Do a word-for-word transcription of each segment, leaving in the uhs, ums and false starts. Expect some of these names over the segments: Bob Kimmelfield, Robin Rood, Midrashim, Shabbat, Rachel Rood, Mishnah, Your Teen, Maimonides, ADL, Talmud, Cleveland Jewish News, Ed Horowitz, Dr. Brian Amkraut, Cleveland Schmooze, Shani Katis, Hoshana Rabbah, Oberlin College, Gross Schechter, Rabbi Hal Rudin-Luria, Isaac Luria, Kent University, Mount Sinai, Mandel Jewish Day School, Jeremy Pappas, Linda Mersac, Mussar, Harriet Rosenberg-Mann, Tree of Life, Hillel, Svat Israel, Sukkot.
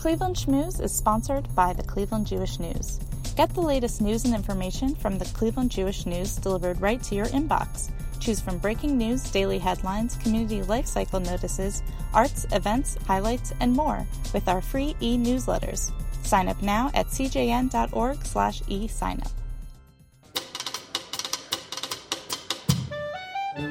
Cleveland Schmooze is sponsored by the Cleveland Jewish News. Get the latest news and information from the Cleveland Jewish News delivered right to your inbox. Choose from breaking news, daily headlines, community life cycle notices, arts, events, highlights, and more with our free e-newsletters. Sign up now at cjn.org slash e-signup.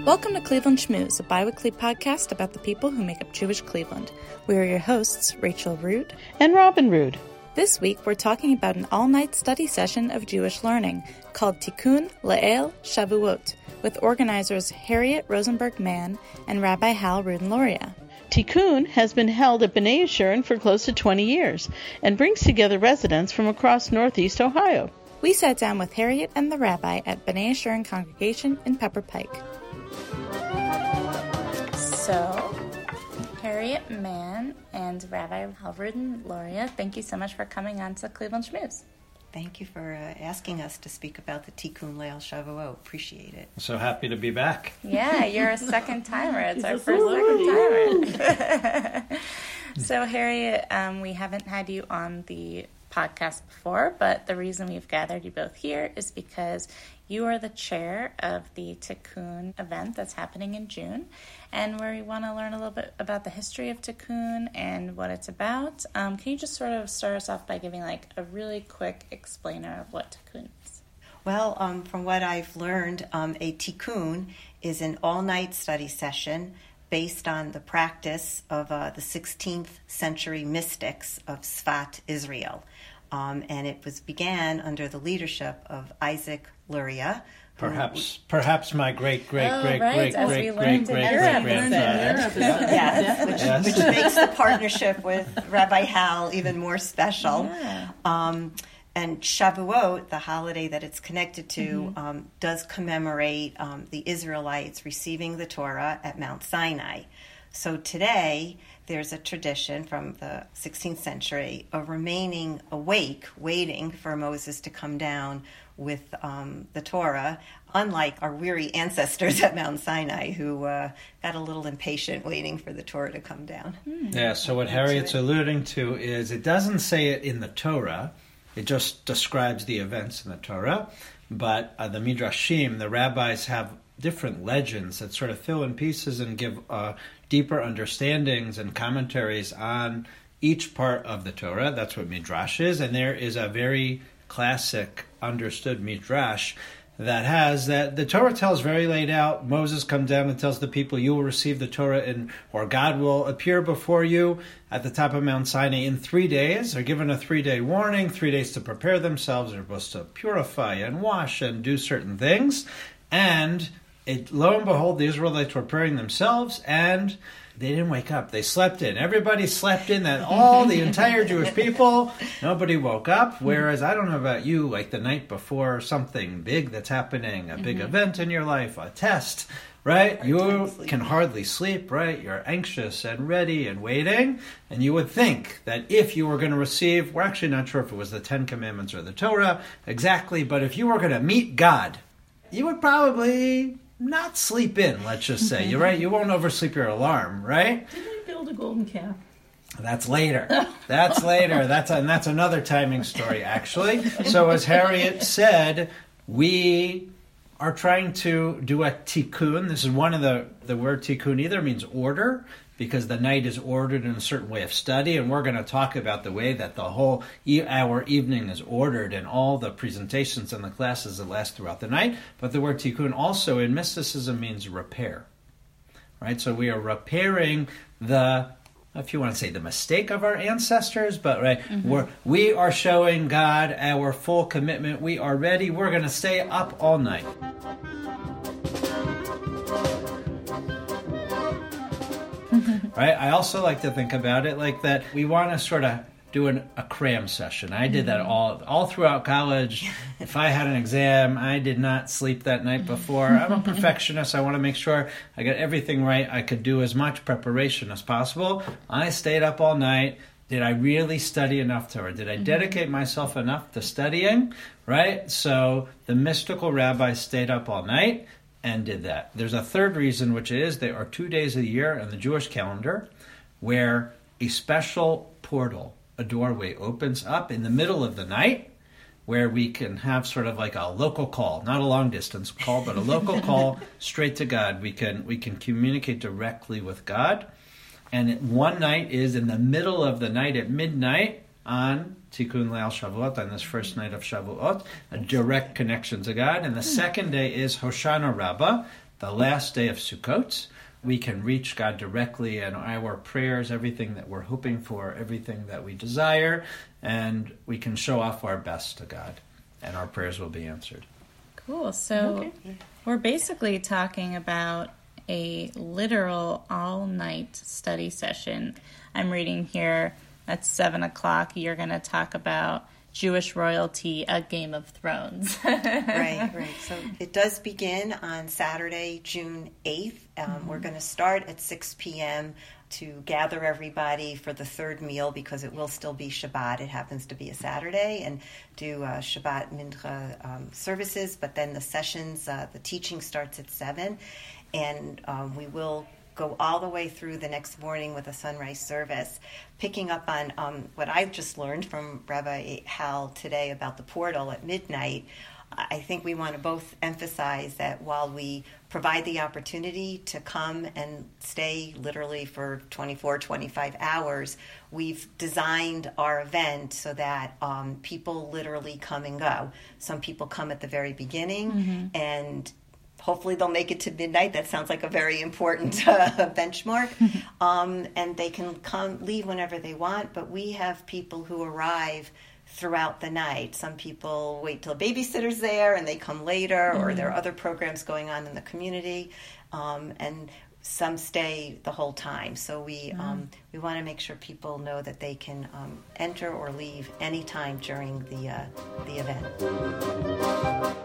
Welcome to Cleveland Schmooze, a bi-weekly podcast about the people who make up Jewish Cleveland. We are your hosts, Rachel Rood and Robin Rood. This week, we're talking about an all-night study session of Jewish learning called Tikkun Leil Shavuot, with organizers Harriet Rosenberg-Mann and Rabbi Hal Rudin-Luria. Tikkun has been held at B'nai Jeshurun for close to twenty years and brings together residents from across northeast Ohio. We sat down with Harriet and the rabbi at B'nai Jeshurun Congregation in Pepper Pike. So, Harriet Mann and Rabbi Hal Rudin-Luria, thank you so much for coming on to Cleveland Schmooze. Thank you for uh, asking us to speak about the Tikkun Leil Shavuot. Appreciate it. So happy to be back. Yeah, you're a second timer. It's our first second timer. So, Harriet, um, we haven't had you on the podcast before, but the reason we've gathered you both here is because you are the chair of the Tikkun event that's happening in June, and where we want to learn a little bit about the history of Tikkun and what it's about. Um, can you just sort of start us off by giving like a really quick explainer of what Tikkun is? Well, um, from what I've learned, um, a Tikkun is an all-night study session based on the practice of uh, the sixteenth century mystics of Svat Israel. Um, and it was began under the leadership of Isaac Luria. Perhaps, perhaps my great, great, oh, great, right. great, As great, great, great, great, Europe, great grandfather. Yes, which, yes. which makes the partnership with Rabbi Hal even more special. Yeah. Um, and Shavuot, the holiday that it's connected to, mm-hmm. um, does commemorate um, the Israelites receiving the Torah at Mount Sinai. So today, there's a tradition from the sixteenth century of remaining awake, waiting for Moses to come down with um, the Torah, unlike our weary ancestors at Mount Sinai who uh, got a little impatient waiting for the Torah to come down. Mm. Yeah, so what Harriet's alluding to is it doesn't say it in the Torah, it just describes the events in the Torah, but uh, the Midrashim, the rabbis have different legends that sort of fill in pieces and give uh, deeper understandings and commentaries on each part of the Torah. That's what Midrash is. And there is a very classic understood Midrash that has that the Torah tells very laid out. Moses comes down and tells the people, you will receive the Torah, in, or God will appear before you at the top of Mount Sinai in three days. They're given a three-day warning, three days to prepare themselves. They're supposed to purify and wash and do certain things. And It, lo and behold, the Israelites were preparing themselves, and they didn't wake up. They slept in. Everybody slept in, that all the entire Jewish people. Nobody woke up, whereas I don't know about you, like the night before something big that's happening, a big mm-hmm. event in your life, a test, right? You can hardly sleep, right? You're anxious and ready and waiting, and you would think that if you were going to receive, we're actually not sure if it was the Ten Commandments or the Torah exactly, but if you were going to meet God, you would probably not sleep in, let's just say. You're right. You won't oversleep your alarm, right? Didn't they build a golden calf? That's later. That's later. That's and that's another timing story, actually. So as Harriet said, we are trying to do a tikkun. This is one of the, the word tikkun either means order, because the night is ordered in a certain way of study, and we're going to talk about the way that the whole e- our evening is ordered and all the presentations and the classes that last throughout the night. But the word tikkun also in mysticism means repair, right? So we are repairing the, if you want to say the mistake of our ancestors, but right, mm-hmm. we're, we are showing God our full commitment. We are ready. We're going to stay up all night. Right. I also like to think about it like that. We want to sort of do an, a cram session. I did that all all throughout college. If I had an exam, I did not sleep that night before. I'm a perfectionist. I want to make sure I got everything right. I could do as much preparation as possible. I stayed up all night. Did I really study enough to it? Did I dedicate myself enough to studying? Right. So the mystical rabbi stayed up all night and did that. There's a third reason, which is there are two days of the year in the Jewish calendar where a special portal, a doorway opens up in the middle of the night where we can have sort of like a local call, not a long distance call, but a local call straight to God. We can we can communicate directly with God. And it, one night is in the middle of the night at midnight on Tikkun Leil Shavuot, on this first night of Shavuot, a direct connection to God. And the second day is Hoshana Rabbah, the last day of Sukkot. We can reach God directly in our prayers, everything that we're hoping for, everything that we desire, and we can show off our best to God, and our prayers will be answered. Cool. So okay. We're basically talking about a literal all-night study session. I'm reading here at seven o'clock, you're going to talk about Jewish royalty, A Game of Thrones. Right, right. So it does begin on Saturday, June eighth. Um, mm-hmm. We're going to start at six p.m. to gather everybody for the third meal because it will still be Shabbat. It happens to be a Saturday, and do uh, Shabbat mincha um, services. But then the sessions, uh, the teaching starts at seven, and um, we will go all the way through the next morning with a sunrise service, picking up on um, what I've just learned from Rabbi Hal today about the portal at midnight. I think we want to both emphasize that while we provide the opportunity to come and stay literally for twenty-four, twenty-five hours, we've designed our event so that um, people literally come and go. Some people come at the very beginning, mm-hmm. and hopefully they'll make it to midnight. That sounds like a very important uh, benchmark. Um, and they can come, leave whenever they want. But we have people who arrive throughout the night. Some people wait till a babysitter's there and they come later, mm-hmm. or there are other programs going on in the community. Um, and some stay the whole time. So we mm-hmm. um, we want to make sure people know that they can um, enter or leave anytime during the uh, the event.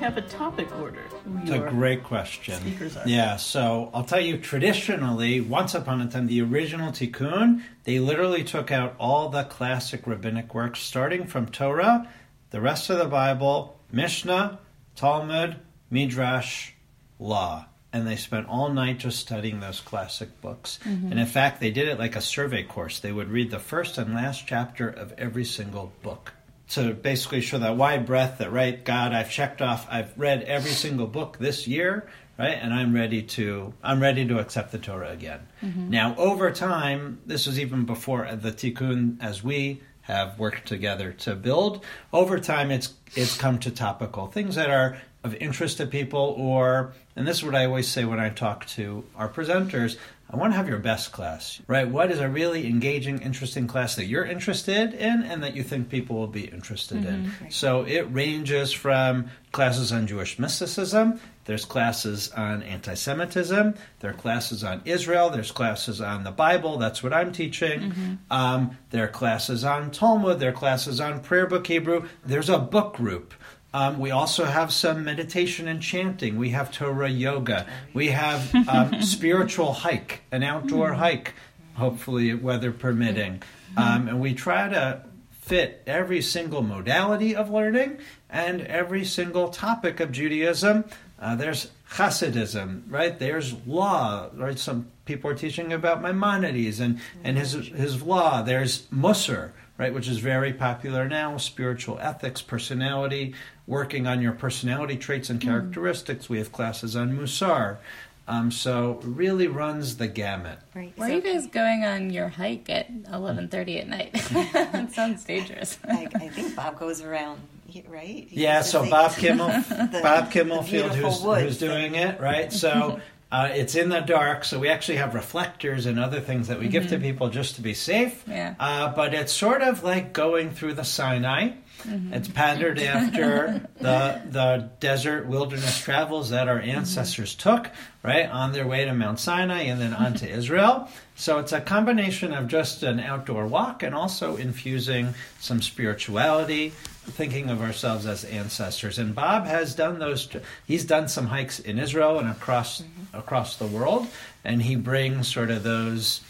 Have a topic order? It's a great question. Yeah, so I'll tell you, traditionally, once upon a time, the original Tikkun, they literally took out all the classic rabbinic works, starting from Torah, the rest of the Bible, Mishnah, Talmud, Midrash, Law. And they spent all night just studying those classic books. Mm-hmm. And in fact, they did it like a survey course. They would read the first and last chapter of every single book, to basically show that wide breadth that, right, God, I've checked off, I've read every single book this year, right, and I'm ready to I'm ready to accept the Torah again. Mm-hmm. Now, over time, this was even before the Tikkun, as we have worked together to build, over time it's it's come to topical things that are of interest to people, or, and this is what I always say when I talk to our presenters, I want to have your best class, right? What is a really engaging, interesting class that you're interested in and that you think people will be interested mm-hmm. in? So it ranges from classes on Jewish mysticism, there's classes on anti-Semitism, there are classes on Israel, there's classes on the Bible, that's what I'm teaching, mm-hmm. um, there are classes on Talmud, there are classes on prayer book Hebrew, there's a book group. Um, we also have some meditation and chanting. We have Torah yoga. We have um, spiritual hike, an outdoor mm. hike, hopefully weather permitting. Um, and we try to fit every single modality of learning and every single topic of Judaism. Uh, there's Hasidism, right? There's law, right? Some people are teaching about Maimonides and, and his his law. There's Mussar, right, which is very popular now, spiritual ethics, personality, working on your personality traits and characteristics. Mm. We have classes on Mussar. Um, so really runs the gamut. Right. Why so, are you guys going on your hike at eleven thirty at night? That sounds dangerous. I, I think Bob goes around, right? He yeah, so Bob Kimmel, the, Bob Kimmelfield, who's, who's doing it, right? So uh, it's in the dark, so we actually have reflectors and other things that we mm-hmm. give to people just to be safe. Yeah. Uh, but it's sort of like going through the Sinai. Mm-hmm. It's patterned after the the desert wilderness travels that our ancestors mm-hmm. took, right, on their way to Mount Sinai and then on to Israel. So it's a combination of just an outdoor walk and also infusing some spirituality, thinking of ourselves as ancestors. And Bob has done those, he's done some hikes in Israel and across, mm-hmm. across the world, and he brings sort of those,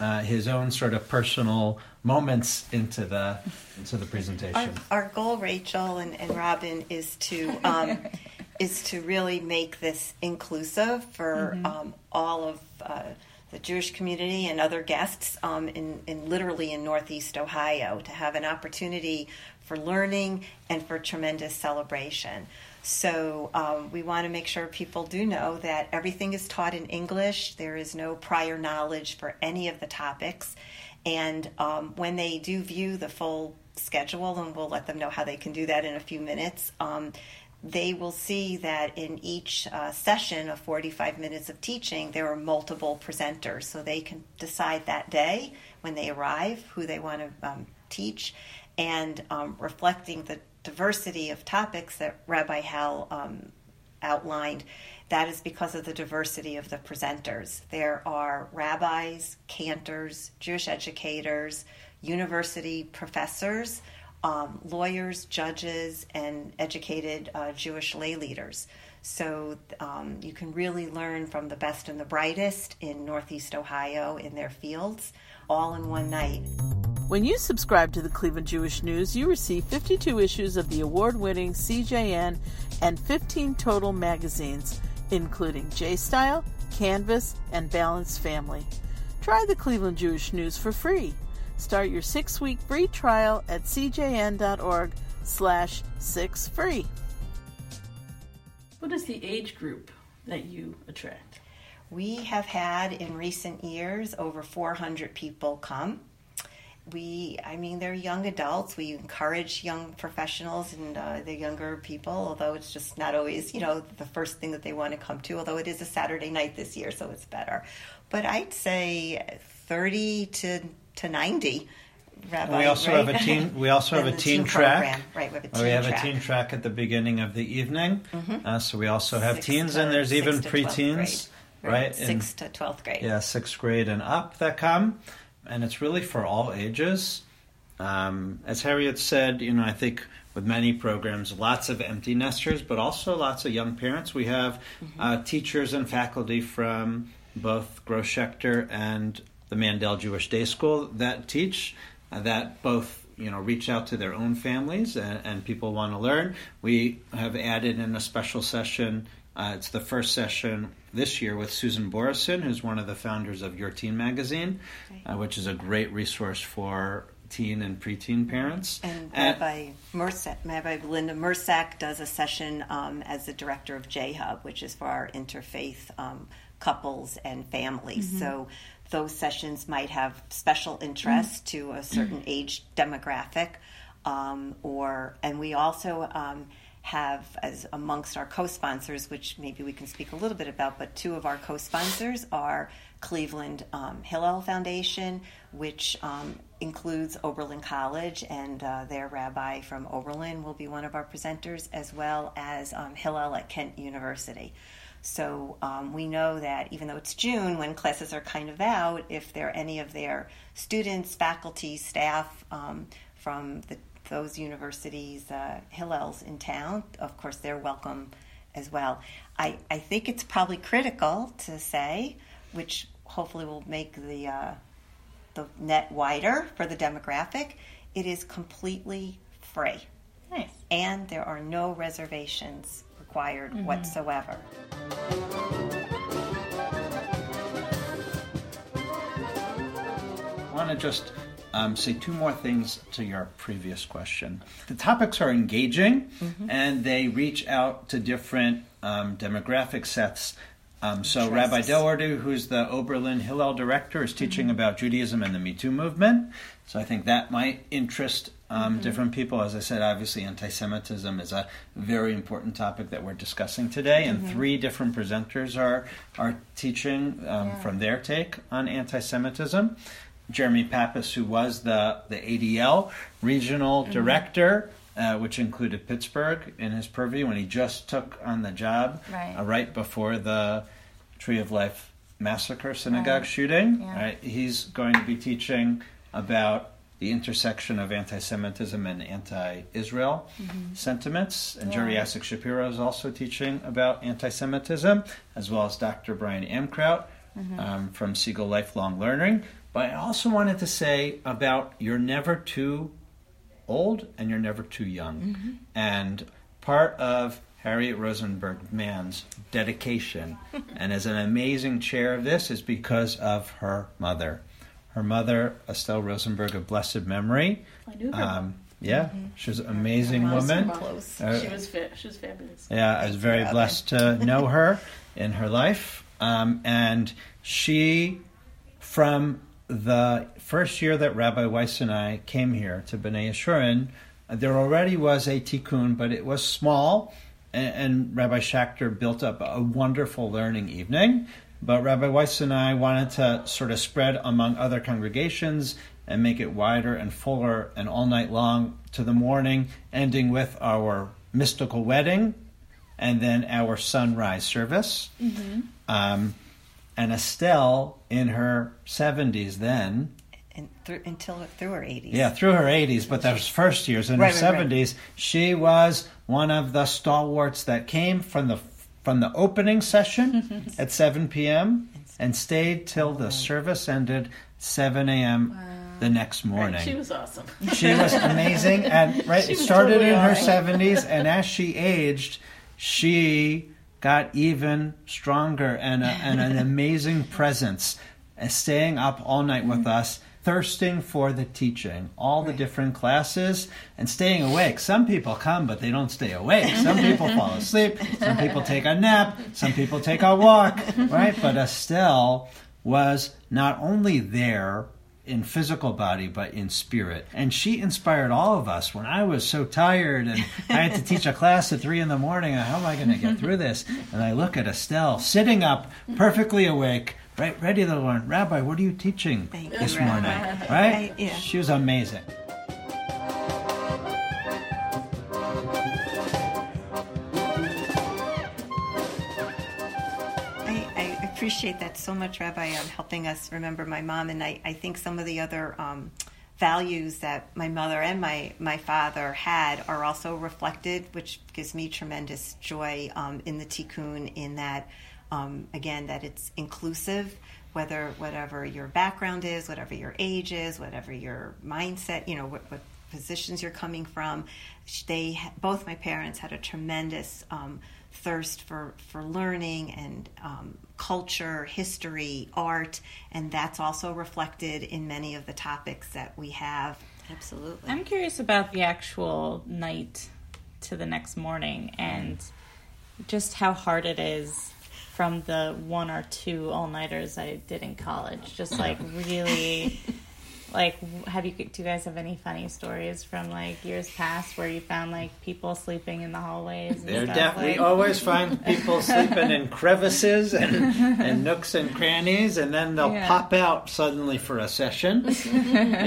uh, his own sort of personal moments into the into the presentation. Our, our goal, Rachel and, and Robin, is to um, is to really make this inclusive for mm-hmm. um, all of uh, the Jewish community and other guests um, in, in literally in Northeast Ohio to have an opportunity for learning and for tremendous celebration. So um, we want to make sure people do know that everything is taught in English. There is no prior knowledge for any of the topics. And um, when they do view the full schedule, and we'll let them know how they can do that in a few minutes, um, they will see that in each uh, session of forty-five minutes of teaching, there are multiple presenters. So they can decide that day when they arrive who they want to um, teach. And um, reflecting the diversity of topics that Rabbi Hal um, outlined, that is because of the diversity of the presenters. There are rabbis, cantors, Jewish educators, university professors, um, lawyers, judges, and educated uh, Jewish lay leaders. So um, you can really learn from the best and the brightest in Northeast Ohio in their fields, all in one night. When you subscribe to the Cleveland Jewish News, you receive fifty-two issues of the award-winning C J N and fifteen total magazines, including J-Style, Canvas, and Balanced Family. Try the Cleveland Jewish News for free. Start your six-week free trial at c j n dot org slash six free. What is the age group that you attract? We have had, in recent years, over four hundred people come. We, I mean, they're young adults. We encourage young professionals and uh, the younger people, although it's just not always, you know, the first thing that they want to come to, although it is a Saturday night this year, so it's better. But I'd say thirty to ninety, Rabbi. We also right? have a teen, we also have a teen, teen track. Program. Right, we have a teen we have track. a teen track at the beginning of the evening. Mm-hmm. Uh, so we also have sixth teens, and there's even preteens, right? sixth to twelfth grade. Yeah, sixth grade and up that come. And it's really for all ages. Um, as Harriet said, you know, I think with many programs, lots of empty nesters, but also lots of young parents. We have mm-hmm. uh, teachers and faculty from both Gross Schechter and the Mandel Jewish Day School that teach, uh, that both, you know, reach out to their own families and, and people want to learn. We have added in a special session. Uh, it's the first session this year with Susan Borison, who's one of the founders of Your Teen magazine, right. uh, which is a great resource for teen and preteen parents. And At, Rabbi, Mersac, Rabbi Linda Mersac does a session um, as the director of JHub, which is for our interfaith um, couples and families. Mm-hmm. So those sessions might have special interest mm-hmm. to a certain age demographic, um, or and we also. Um, have as amongst our co-sponsors, which maybe we can speak a little bit about, but two of our co-sponsors are Cleveland um, Hillel Foundation, which um, includes Oberlin College, and uh, their rabbi from Oberlin will be one of our presenters, as well as um, Hillel at Kent University. So um, we know that even though it's June, when classes are kind of out, if there are any of their students, faculty, staff um, from the those universities, uh, Hillel's in town, of course, they're welcome as well. I, I think it's probably critical to say, which hopefully will make the uh, the net wider for the demographic, it is completely free. Nice. And there are no reservations required mm-hmm. whatsoever. I want to just... Um, say two more things to your previous question. The topics are engaging, mm-hmm. and they reach out to different um, demographic sets. Um, so Rabbi Delordu, who's the Oberlin Hillel director, is teaching mm-hmm. about Judaism and the Me Too movement. So I think that might interest um, mm-hmm. different people. As I said, obviously anti-Semitism is a very important topic that we're discussing today, mm-hmm. and three different presenters are, are teaching um, yeah. from their take on anti-Semitism. Jeremy Pappas, who was the, the A D L regional mm-hmm. director, uh, which included Pittsburgh in his purview, when he just took on the job right, uh, right before the Tree of Life massacre synagogue right. shooting. Yeah. Right? He's going to be teaching about the intersection of anti-Semitism and anti-Israel mm-hmm. sentiments. And yeah. Jerry Asik Shapiro is also teaching about anti-Semitism, as well as Doctor Brian Amkraut mm-hmm. um, from Siegel Lifelong Learning. But I also wanted to say about you're never too old and you're never too young. Mm-hmm. And part of Harriet Rosenberg-Mann's dedication and is an amazing chair of this is because of her mother. Her mother, Estelle Rosenberg, of blessed memory. I knew her. Um, yeah, mm-hmm. She was an amazing was woman. Close. Uh, she was fa- she was fabulous. Yeah, I was very yeah, blessed to know her in her life. Um, and she, from the first year that Rabbi Weiss and I came here to B'nai Jeshurun, there already was a tikkun, but it was small. And, and Rabbi Schachter built up a wonderful learning evening. But Rabbi Weiss and I wanted to sort of spread among other congregations and make it wider and fuller and all night long to the morning, ending with our mystical wedding and then our sunrise service. Mm-hmm. Um, and Estelle, in her seventies then... And through, until through her eighties. Yeah, through her eighties, but those first years in right, her right, seventies, right. She was one of the stalwarts that came from the from the opening session at seven p.m. and stayed till the service ended seven a.m. Wow. the next morning. Right. She was awesome. She was amazing. And right, it started totally in her right. seventies, and as she aged, she got even stronger and, a, and an amazing presence, and staying up all night with mm-hmm. us, thirsting for the teaching, all right. the different classes, and staying awake. Some people come, but they don't stay awake. Some people fall asleep. Some people take a nap. Some people take a walk, right? But Estelle was not only there in physical body, but in spirit. And she inspired all of us. When I was so tired and I had to teach a class at three in the morning, how am I going to get through this? And I look at Estelle sitting up, perfectly awake, right, ready to learn. Rabbi, what are you teaching Thank this you, morning? Rabbi. Right? I, yeah. She was amazing. I, I appreciate that so much, Rabbi, um, helping us remember my mom. And I, I think some of the other um, values that my mother and my, my father had are also reflected, which gives me tremendous joy um, in the tikkun, in that Um, again, that it's inclusive, whether whatever your background is, whatever your age is, whatever your mindset, you know, what, what positions you're coming from. They, both my parents had a tremendous um, thirst for, for learning and um, culture, history, art, and that's also reflected in many of the topics that we have. Absolutely. I'm curious about the actual night to the next morning and just how hard it is from the one or two all-nighters I did in college. Just, like, really, like, have you, do you guys have any funny stories from, like, years past where you found, like, people sleeping in the hallways and They're stuff? Def- like... We always find people sleeping in crevices and, and nooks and crannies, and then they'll yeah. pop out suddenly for a session.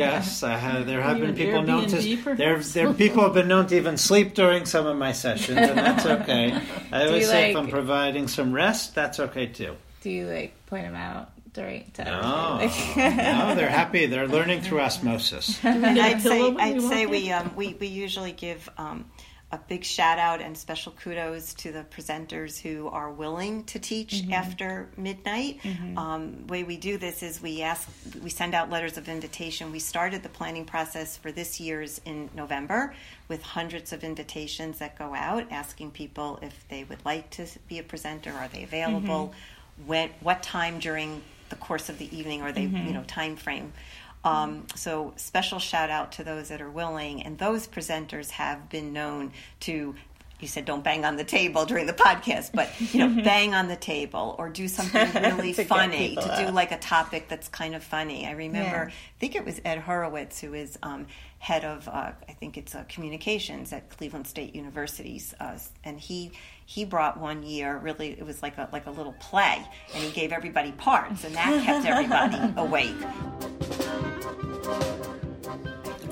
Yes, uh, there have been people known to... There, there people have been known to even sleep during some of my sessions, and that's okay. I do always say, like, if I'm providing some rest, that's okay too. Do you like point them out during? To no, no, they're happy. They're learning through osmosis. I'd say, I'd say we um we we usually give um a big shout out and special kudos to the presenters who are willing to teach mm-hmm. after midnight. Mm-hmm. Um, the way we do this is we ask, we send out letters of invitation. We started the planning process for this year's in November with hundreds of invitations that go out asking people if they would like to be a presenter, are they available, mm-hmm. when, what time during the course of the evening are they, mm-hmm. you know, time frame. Um, so special shout out to those that are willing, and those presenters have been known to, you said don't bang on the table during the podcast, but you know, bang on the table or do something really to funny, to do like a topic that's kind of funny. I remember, yeah. I think it was Ed Horowitz, who is um, head of, uh, I think it's uh, communications at Cleveland State University, uh, and he... He brought one year, really, it was like a like a little play, and he gave everybody parts, and that kept everybody awake.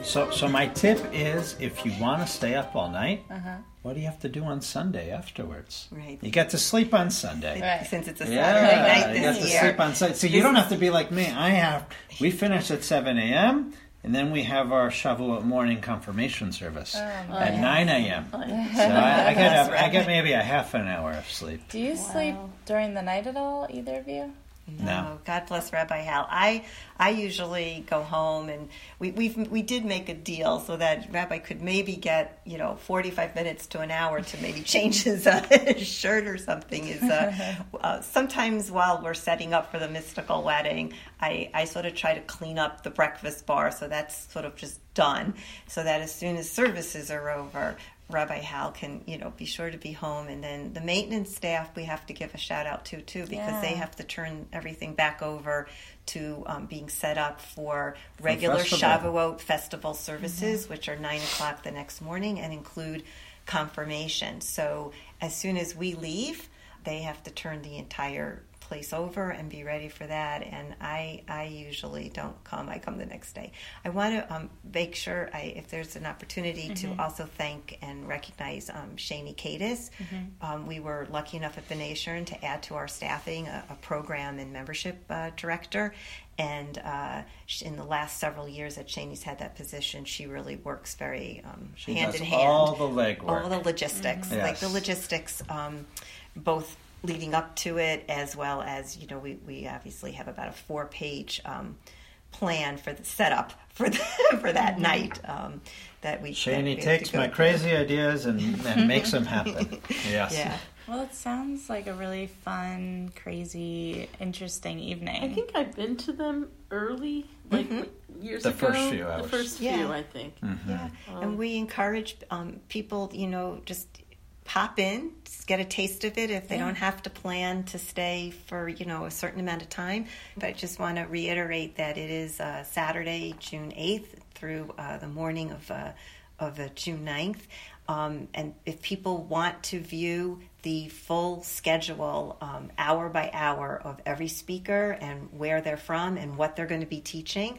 So so my tip is, if you want to stay up all night, uh-huh. what do you have to do on Sunday afterwards? Right. You get to sleep on Sunday. Right. Since it's a Saturday yeah, night this year. You get to year. sleep on Sunday. So you don't have to be like me. I have, we finish at seven a.m., and then we have our Shavuot morning confirmation service oh, at yes. nine a.m. So I, I get a, I get maybe a half an hour of sleep. Do you wow. sleep during the night at all, either of you? No. no. God bless Rabbi Hal. I I usually go home, and we we've, we did make a deal so that Rabbi could maybe get, you know, forty-five minutes to an hour to maybe change his, uh, his shirt or something. Is uh, uh, sometimes while we're setting up for the mystical wedding, I, I sort of try to clean up the breakfast bar, so that's sort of just done, so that as soon as services are over, Rabbi Hal can, you know, be sure to be home. And then the maintenance staff, we have to give a shout out to, too, because yeah. they have to turn everything back over to um, being set up for regular festival. Shavuot festival services, mm-hmm. which are nine o'clock the next morning and include confirmation. So as soon as we leave, they have to turn the entire place over and be ready for that. And I I usually don't come. I come the next day. I want to um, make sure I, if there's an opportunity mm-hmm. to also thank and recognize um, Shani Katis. Mm-hmm. Um, we were lucky enough at B'nai Jeshurun to add to our staffing a, a program and membership uh, director. And uh, in the last several years that Shani's had that position, she really works very um, hand in hand. All the legwork. All the logistics. Mm-hmm. Yes. Like the logistics, um, both leading up to it, as well as, you know, we, we obviously have about a four-page um, plan for the setup for the, for that night um, that we. Shani takes my through. crazy ideas and, and makes them happen. Yes. Yeah. Well, it sounds like a really fun, crazy, interesting evening. I think I've been to them early, like mm-hmm. years the ago. The first few hours. The first yeah. few, I think. Mm-hmm. Yeah, um, and we encourage um, people, you know, just pop in, just get a taste of it if they yeah. don't have to plan to stay for, you know, a certain amount of time. But I just want to reiterate that it is uh, Saturday, June eighth through uh, the morning of uh, of uh, June ninth. Um, and if people want to view the full schedule, um, hour by hour, of every speaker and where they're from and what they're going to be teaching,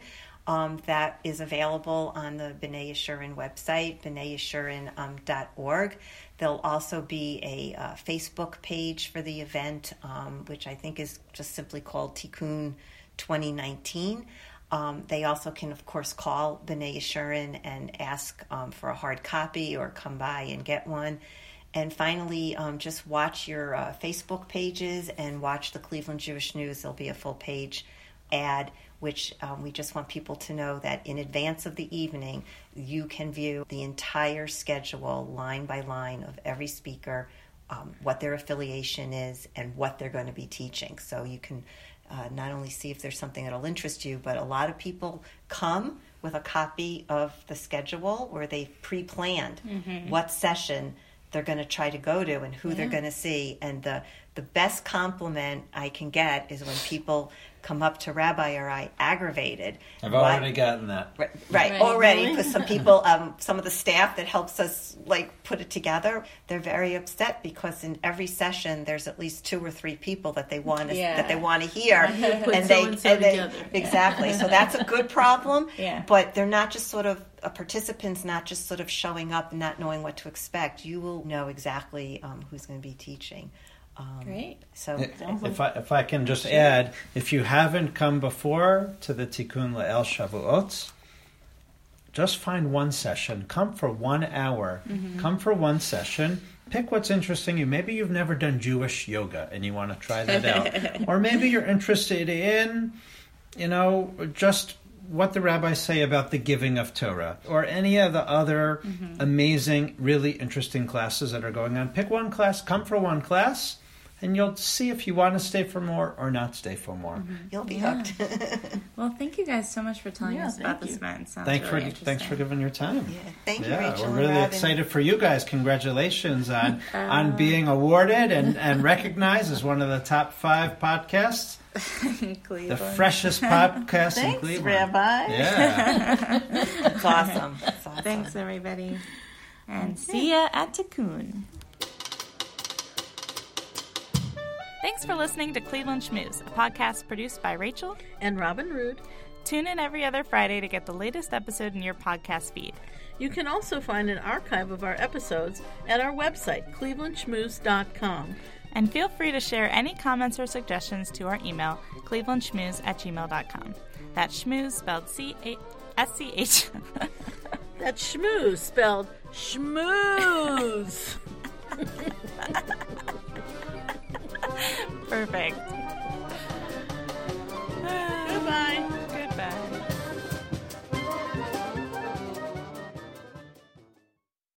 Um, that is available on the B'nai Jeshurun website, b'nai jeshurun dot org. Um, There'll also be a uh, Facebook page for the event, um, which I think is just simply called Tikkun twenty nineteen. Um, they also can, of course, call B'nai Jeshurun and ask um, for a hard copy, or come by and get one. And finally, um, just watch your uh, Facebook pages and watch the Cleveland Jewish News. There'll be a full page ad, which um, we just want people to know that in advance of the evening, you can view the entire schedule, line by line, of every speaker, um, what their affiliation is, and what they're going to be teaching. So you can uh, not only see if there's something that'll interest you, but a lot of people come with a copy of the schedule where they've pre-planned mm-hmm. what session they're going to try to go to and who yeah. they're going to see. And the the best compliment I can get is when people come up to Rabbi or I aggravated. I've already what, gotten that. Right, right, right. already, because some people, um, some of the staff that helps us, like, put it together, they're very upset because in every session there's at least two or three people that they want to yeah. that they want to hear, and they, and they exactly. Yeah. So that's a good problem. Yeah. But they're not just sort of a participants, not just sort of showing up and not knowing what to expect. You will know exactly um, who's going to be teaching. Um, Great. So if I if I can just sure. add, if you haven't come before to the Tikkun Leil Shavuot, just find one session. Come for one hour. Mm-hmm. Come for one session. Pick what's interesting you. Maybe you've never done Jewish yoga and you want to try that out, or maybe you're interested in, you know, just what the rabbis say about the giving of Torah, or any of the other mm-hmm. amazing, really interesting classes that are going on. Pick one class. Come for one class. And you'll see if you want to stay for more or not stay for more. Mm-hmm. You'll be yeah. hooked. Well, thank you guys so much for telling yeah, us about you. this event. Sounds thanks really for thanks for giving your time. Yeah, thank yeah, you, Rachel. We're really Robin. excited for you guys. Congratulations on uh, on being awarded and, and recognized as one of the top five podcasts. Cleveland. The freshest podcast thanks, in Cleveland. Rabbi. Yeah, it's awesome. awesome. Thanks, everybody, and okay. see ya at Tikkun. Thanks for listening to Cleveland Schmooze, a podcast produced by Rachel and Robin Rood. Tune in every other Friday to get the latest episode in your podcast feed. You can also find an archive of our episodes at our website, cleveland schmooze dot com. And feel free to share any comments or suggestions to our email, cleveland schmooze at gmail dot com. That's schmooze spelled C A S C H. That's schmooze spelled schmooze. Perfect.